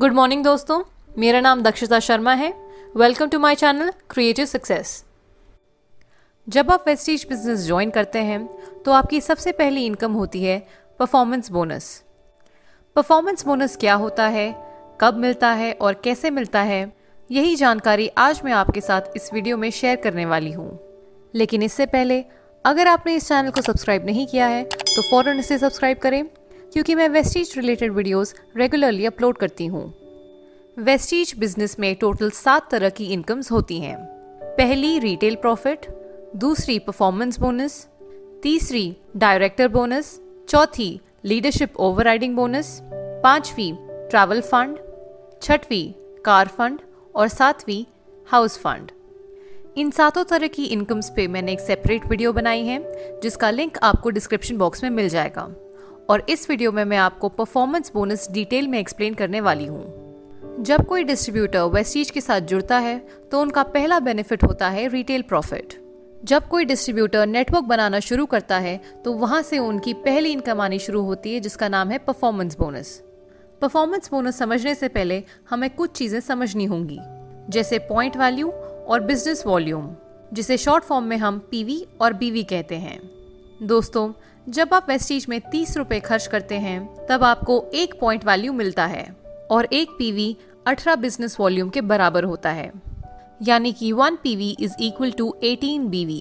Good morning दोस्तों, मेरा नाम दक्षिता शर्मा है। Welcome to my channel creative success. जब आप वेस्टीज बिजनेस ज्वाइन करते हैं तो आपकी सबसे पहली इनकम होती है परफॉर्मेंस बोनस। परफॉर्मेंस बोनस क्या होता है, कब मिलता है और कैसे मिलता है, यही जानकारी आज मैं आपके साथ इस वीडियो में शेयर करने वाली हूँ। लेकिन इससे पहले अगर आपने इस चैनल को सब्सक्राइब नहीं किया है तो फौरन इसे सब्सक्राइब करें, क्योंकि मैं Vestige related videos regularly upload करती हूँ। वेस्टीज बिजनेस में टोटल 7 तरह की इनकम्स होती हैं। पहली रिटेल प्रॉफिट, दूसरी परफॉर्मेंस बोनस, तीसरी डायरेक्टर बोनस, चौथी लीडरशिप ओवरराइडिंग बोनस, पांचवी ट्रैवल फंड, छठवी कार फंड और सातवीं हाउस फंड। इन 7 तरह की इनकम्स पे मैंने एक सेपरेट वीडियो बनाई है, जिसका लिंक आपको डिस्क्रिप्शन बॉक्स में मिल जाएगा और इस वीडियो में मैं आपको परफॉर्मेंस बोनस डिटेल में एक्सप्लेन करने वाली हूँ। जब कोई डिस्ट्रीब्यूटर वेस्टीज के साथ जुड़ता है तो उनका पहला बेनिफिट होता है रिटेल प्रॉफिट। जब कोई डिस्ट्रीब्यूटर नेटवर्क बनाना शुरू करता है तो वहाँ से उनकी पहली इनकम आनी शुरू होती है, जिसका नाम है परफॉर्मेंस बोनस। परफॉर्मेंस बोनस समझने से पहले हमें कुछ चीज़ें समझनी होंगी, जैसे पॉइंट वैल्यू और बिजनेस वॉल्यूम, जिसे शॉर्ट फॉर्म में हम पीवी और बीवी कहते हैं। दोस्तों, जब आप वेस्टीज में 30 रुपये खर्च करते हैं तब आपको 1 पॉइंट वैल्यू मिलता है और 1 पीवी 18 बिजनेस वॉल्यूम के बराबर होता है, यानी कि 1 पीवी इज इक्वल टू 18 बीवी।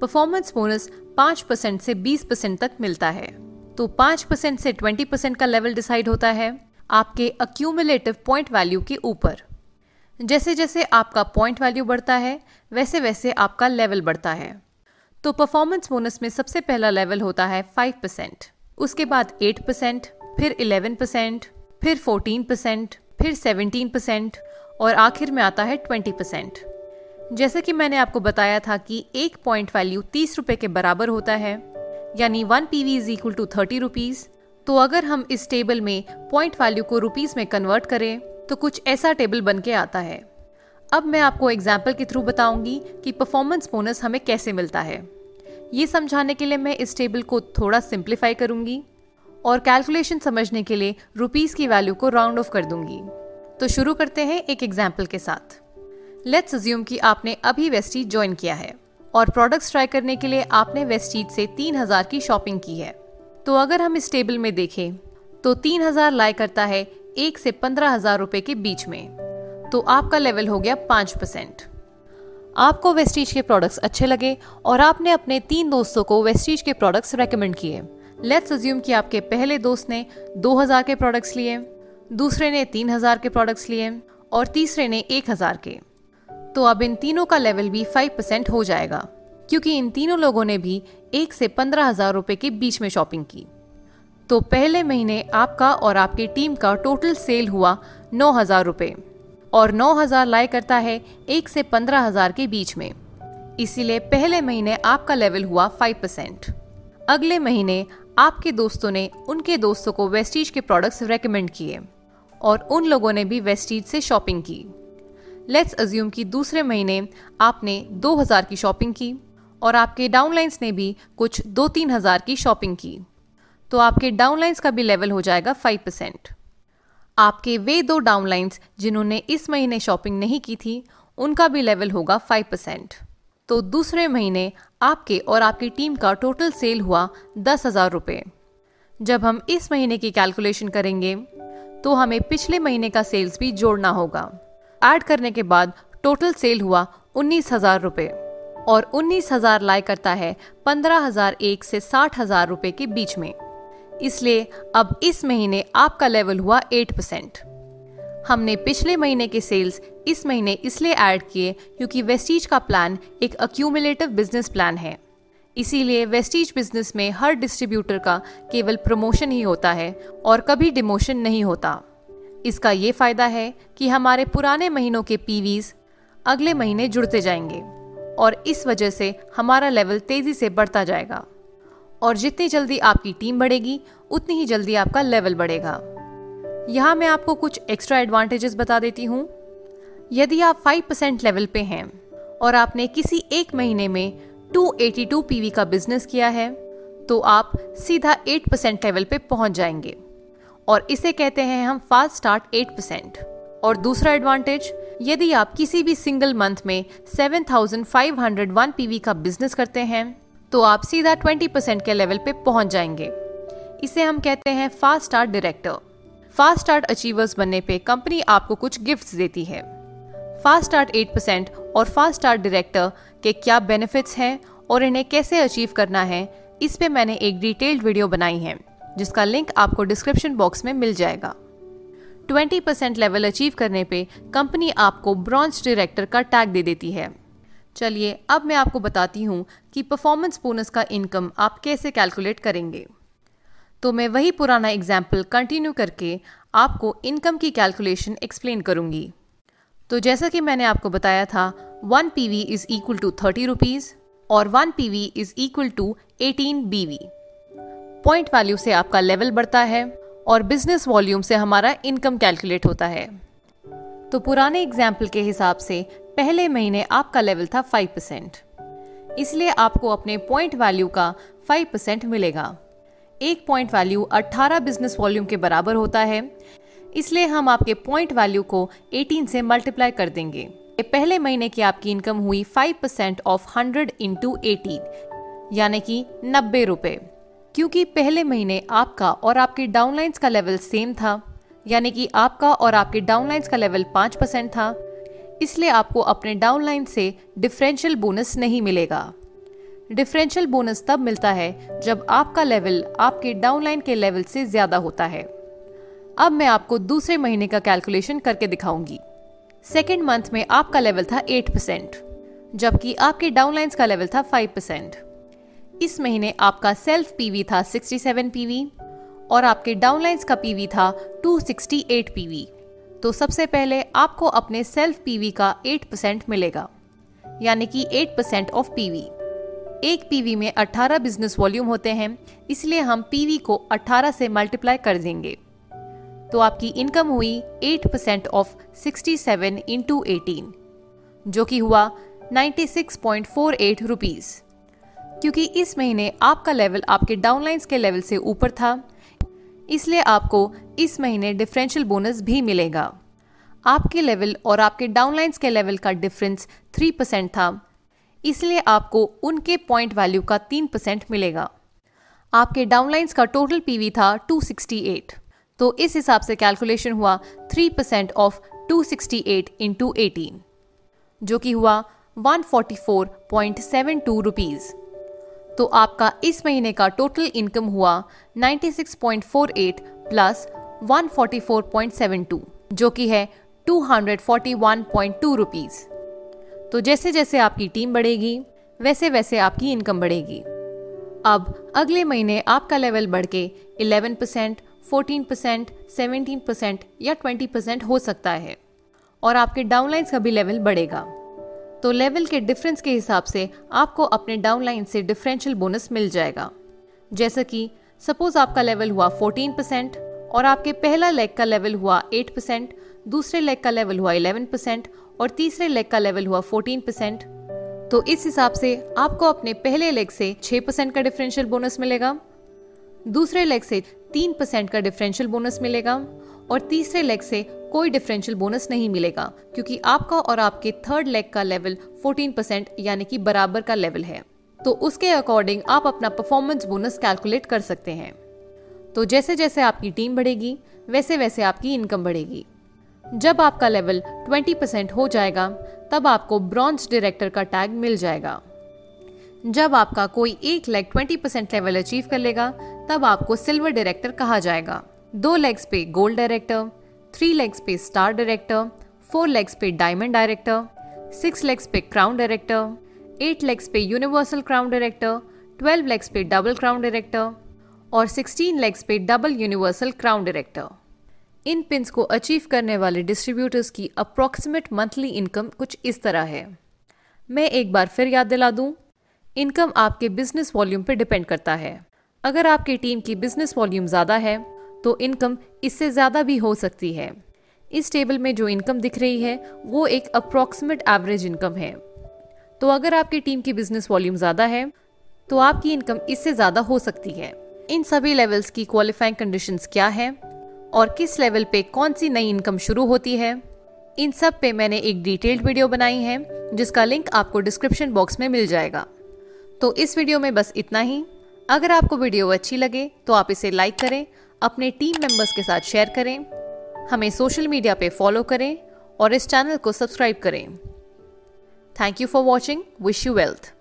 परफॉर्मेंस बोनस 5% से 20% तक मिलता है, तो 5% से 20% का लेवल डिसाइड होता है आपके अक्यूमुलेटिव पॉइंट वैल्यू के ऊपर। जैसे जैसे आपका पॉइंट वैल्यू बढ़ता है वैसे वैसे आपका लेवल बढ़ता है। तो परफॉर्मेंस बोनस में सबसे पहला लेवल होता है 5%, उसके बाद 8%, फिर 11%, फिर 14%, फिर 17% और आखिर में आता है 20%। जैसे कि मैंने आपको बताया था कि 1 पॉइंट वैल्यू 30 रुपये के बराबर होता है, यानी 1 PV is equal to 30 rupees. तो अगर हम इस टेबल में पॉइंट वैल्यू को रुपीज़ में कन्वर्ट करें तो कुछ ऐसा टेबल बन के आता है। अब मैं आपको एग्जाम्पल के थ्रू बताऊंगी कि परफॉर्मेंस बोनस हमें कैसे मिलता है। ये समझाने के लिए मैं इस टेबल को थोड़ा सिंप्लीफाई करूंगी और कैलकुलेशन समझने के लिए रुपीस की वैल्यू को राउंड ऑफ कर दूंगी। तो शुरू करते हैं एक एग्जाम्पल के साथ। लेट्स अज्यूम कि आपने अभी वेस्टीज ज्वाइन किया है और प्रोडक्ट्स ट्राई करने के लिए आपने वेस्टीज से 3000 की शॉपिंग की है। तो अगर हम इस टेबल में देखें तो 3000 लाई करता है 1 से 15,000 रुपये के बीच में, तो आपका लेवल हो गया 5%। आपको वेस्टीज के प्रोडक्ट्स अच्छे लगे और आपने अपने 3 दोस्तों को वेस्टीज के प्रोडक्ट्स रेकमेंड किए। लेट्स अज्यूम कि आपके पहले दोस्त ने 2000 के प्रोडक्ट्स लिए, दूसरे ने 3000 के प्रोडक्ट्स लिए और तीसरे ने 1000 के। तो अब इन तीनों का लेवल भी 5% हो जाएगा, क्योंकि इन तीनों लोगों ने भी 1 से 15,000 रुपये के बीच में शॉपिंग की। तो पहले महीने आपका और आपकी टीम का टोटल सेल हुआ 9,000 रुपये और 9,000 लाई करता है 1 से 15,000 के बीच में, इसीलिए पहले महीने आपका लेवल हुआ 5%। अगले महीने आपके दोस्तों ने उनके दोस्तों को वेस्टीज के प्रोडक्ट्स रेकमेंड किए और उन लोगों ने भी वेस्टीज से शॉपिंग की। लेट्स अज्यूम कि दूसरे महीने आपने 2000 की शॉपिंग की और आपके डाउनलाइंस ने भी कुछ 2-3 हज़ार की शॉपिंग की, तो आपके डाउनलाइंस का भी लेवल हो जाएगा 5%। आपके वे 2 डाउनलाइंस जिन्होंने इस महीने शॉपिंग नहीं की थी, उनका भी लेवल होगा 5%। तो दूसरे महीने आपके और आपकी टीम का टोटल सेल हुआ 10,000 रुपये। जब हम इस महीने की कैलकुलेशन करेंगे तो हमें पिछले महीने का सेल्स भी जोड़ना होगा। ऐड करने के बाद टोटल सेल हुआ 19,000 रुपये और 19,000 लाई करता है 15,001 से 60,000 रुपये के बीच में, इसलिए अब इस महीने आपका लेवल हुआ 8%। हमने पिछले महीने के सेल्स इस महीने इसलिए ऐड किए क्योंकि वेस्टीज का प्लान एक अक्यूमुलेटिव बिजनेस प्लान है, इसीलिए वेस्टीज बिजनेस में हर डिस्ट्रीब्यूटर का केवल प्रमोशन ही होता है और कभी डिमोशन नहीं होता। इसका ये फायदा है कि हमारे पुराने महीनों के पीवीज अगले महीने जुड़ते जाएंगे और इस वजह से हमारा लेवल तेजी से बढ़ता जाएगा और जितनी जल्दी आपकी टीम बढ़ेगी उतनी ही जल्दी आपका लेवल बढ़ेगा। यहाँ मैं आपको कुछ एक्स्ट्रा एडवांटेजेस बता देती हूँ। यदि आप 5% लेवल पे हैं और आपने किसी एक महीने में 282 पीवी का बिजनेस किया है तो आप सीधा 8% लेवल पे पहुँच जाएंगे और इसे कहते हैं हम फास्ट स्टार्ट 8%। और दूसरा एडवांटेज, यदि आप किसी भी सिंगल मंथ में 7,501 पीवी का बिजनेस करते हैं तो आप सीधा 20% के लेवल पे पहुंच जाएंगे। इसे हम कहते हैं fast start director. Fast start achievers बनने पे कंपनी आपको कुछ गिफ्ट्स देती है। फास्ट स्टार्ट 8% और फास्ट स्टार्ट डायरेक्टर के क्या बेनिफिट्स हैं और इन्हें कैसे अचीव करना है, इस पे मैंने एक डिटेल्ड वीडियो बनाई है जिसका लिंक आपको डिस्क्रिप्शन बॉक्स में मिल जाएगा। 20% लेवल अचीव करने पे कंपनी आपको ब्रॉन्ज डायरेक्टर का टैग दे देती है। चलिए अब मैं आपको बताती हूँ कि परफॉर्मेंस बोनस का इनकम आप कैसे कैलकुलेट करेंगे। तो मैं वही पुराना एग्जाम्पल कंटिन्यू करके आपको इनकम की कैलकुलेशन एक्सप्लेन करूँगी। तो जैसा कि मैंने आपको बताया था, 1 PV is equal to 30 rupees और 1 PV is equal to 18 BV। Point value से आपका लेवल बढ़ता है और बिजनेस वॉल्यूम से हमारा इनकम कैलकुलेट होता है। तो पुराने एग्जाम्पल के हिसाब से पहले महीने आपका लेवल था 5%, इसलिए आपको अपने पॉइंट वैल्यू का 5% मिलेगा। एक पॉइंट वैल्यू 18 बिजनेस वॉल्यूम के बराबर होता है, इसलिए हम आपके पॉइंट वैल्यू को 18 से मल्टीप्लाई कर देंगे। पहले महीने की आपकी इनकम हुई 5% ऑफ 100 इंटू 18 यानी कि 90 रुपये। क्योंकि पहले महीने आपका और आपके डाउनलाइंस का लेवल सेम था, यानी कि आपका और आपके डाउनलाइंस का लेवल 5% था, इसलिए आपको अपने डाउनलाइन से डिफरेंशियल बोनस नहीं मिलेगा। डिफरेंशियल बोनस तब मिलता है जब आपका लेवल आपके डाउनलाइन के लेवल से ज़्यादा होता है। अब मैं आपको दूसरे महीने का कैलकुलेशन करके दिखाऊंगी। सेकेंड मंथ में आपका लेवल था 8% जबकि आपके डाउनलाइंस का लेवल था 5%। इस महीने आपका सेल्फ पीवी था 67 पीवी और आपके डाउनलाइंस का पीवी था 268 पीवी। तो सबसे पहले आपको अपने सेल्फ पीवी का 8% मिलेगा, यानी कि 8% ऑफ पीवी। एक पीवी में 18 बिजनेस वॉल्यूम होते हैं, इसलिए हम पीवी को 18 से मल्टीप्लाई कर देंगे। तो आपकी इनकम हुई 8% ऑफ 67 इंटू 18 जो कि हुआ 96.48 रुपीज़। क्योंकि इस महीने आपका लेवल आपके डाउनलाइंस के लेवल से ऊपर था, इसलिए आपको इस महीने डिफरेंशियल बोनस भी मिलेगा। आपके लेवल और आपके डाउनलाइंस के लेवल का डिफरेंस 3% था, इसलिए आपको उनके पॉइंट वैल्यू का 3% मिलेगा। आपके डाउनलाइंस का टोटल पीवी था 268, तो इस हिसाब से कैलकुलेशन हुआ 3% ऑफ 268 इंटू 18 जो कि हुआ 144.72 रुपीज़। तो आपका इस महीने का टोटल इनकम हुआ 96.48 प्लस 144.72 जो कि है 241.2 रुपीज़। तो जैसे जैसे आपकी टीम बढ़ेगी वैसे वैसे आपकी इनकम बढ़ेगी। अब अगले महीने आपका लेवल बढ़ के 11%, 14%, 17% या 20% हो सकता है और आपके डाउनलाइंस का भी लेवल बढ़ेगा। तो लेवल के डिफरेंस के हिसाब से आपको अपने डाउनलाइन से डिफरेंशियल बोनस मिल जाएगा। जैसे कि सपोज आपका लेवल हुआ 14% और आपके पहला लेग का लेवल हुआ 8%, दूसरे लेग का लेवल हुआ 11% और तीसरे लेग का लेवल हुआ 14%। तो इस हिसाब से आपको अपने पहले लेग से 6% का डिफरेंशियल बोनस मिलेगा, दूसरे लेग से 3% का डिफरेंशियल बोनस मिलेगा और तीसरे लेग से कोई डिफरेंशियल बोनस नहीं मिलेगा क्योंकि आपका और आपके थर्ड लेग का लेवल 14% यानी कि बराबर का लेवल है। तो उसके अकॉर्डिंग आप अपना परफॉर्मेंस बोनस कैलकुलेट कर सकते हैं। तो जैसे जैसे आपकी टीम बढ़ेगी वैसे वैसे आपकी इनकम बढ़ेगी। जब आपका लेवल 20% हो जाएगा तब आपको ब्रॉन्ज डायरेक्टर का टैग मिल जाएगा। जब आपका कोई एक लेग 20% लेवल अचीव कर लेगा तब आपको सिल्वर डायरेक्टर कहा जाएगा। 2 लेग्स पे गोल्ड डायरेक्टर, 3 लेग्स पे स्टार डायरेक्टर, 4 लेग्स पे डायमंड डायरेक्टर, 6 लेग्स पे क्राउन डायरेक्टर, 8 लेग्स पे यूनिवर्सल क्राउन डायरेक्टर, 12 लेग्स पे डबल क्राउन डायरेक्टर और 16 लेग्स पे डबल यूनिवर्सल क्राउन डायरेक्टर। इन पिन्स को अचीव करने वाले डिस्ट्रीब्यूटर्स की अप्रॉक्सीमेट मंथली इनकम कुछ इस तरह है। मैं एक बार फिर याद दिला दूँ, इनकम आपके बिजनेस वॉल्यूम पर डिपेंड करता है। अगर आपकी टीम की बिजनेस वॉल्यूम ज़्यादा है तो इनकम इससे ज़्यादा भी हो सकती है। इस टेबल में जो इनकम दिख रही है वो एक अप्रॉक्सीमेट एवरेज इनकम है। तो अगर आपकी टीम की बिजनेस वॉल्यूम ज़्यादा है तो आपकी इनकम इससे ज़्यादा हो सकती है। इन सभी लेवल्स की क्वालिफाइंग कंडीशंस क्या है और किस लेवल पे कौन सी नई इनकम शुरू होती है, इन सब पे मैंने एक डिटेल्ड वीडियो बनाई है जिसका लिंक आपको डिस्क्रिप्शन बॉक्स में मिल जाएगा। तो इस वीडियो में बस इतना ही। अगर आपको वीडियो अच्छी लगे तो आप इसे लाइक करें, अपने टीम मेंबर्स के साथ शेयर करें, हमें सोशल मीडिया पे फॉलो करें और इस चैनल को सब्सक्राइब करें। Thank you for watching. Wish you wealth.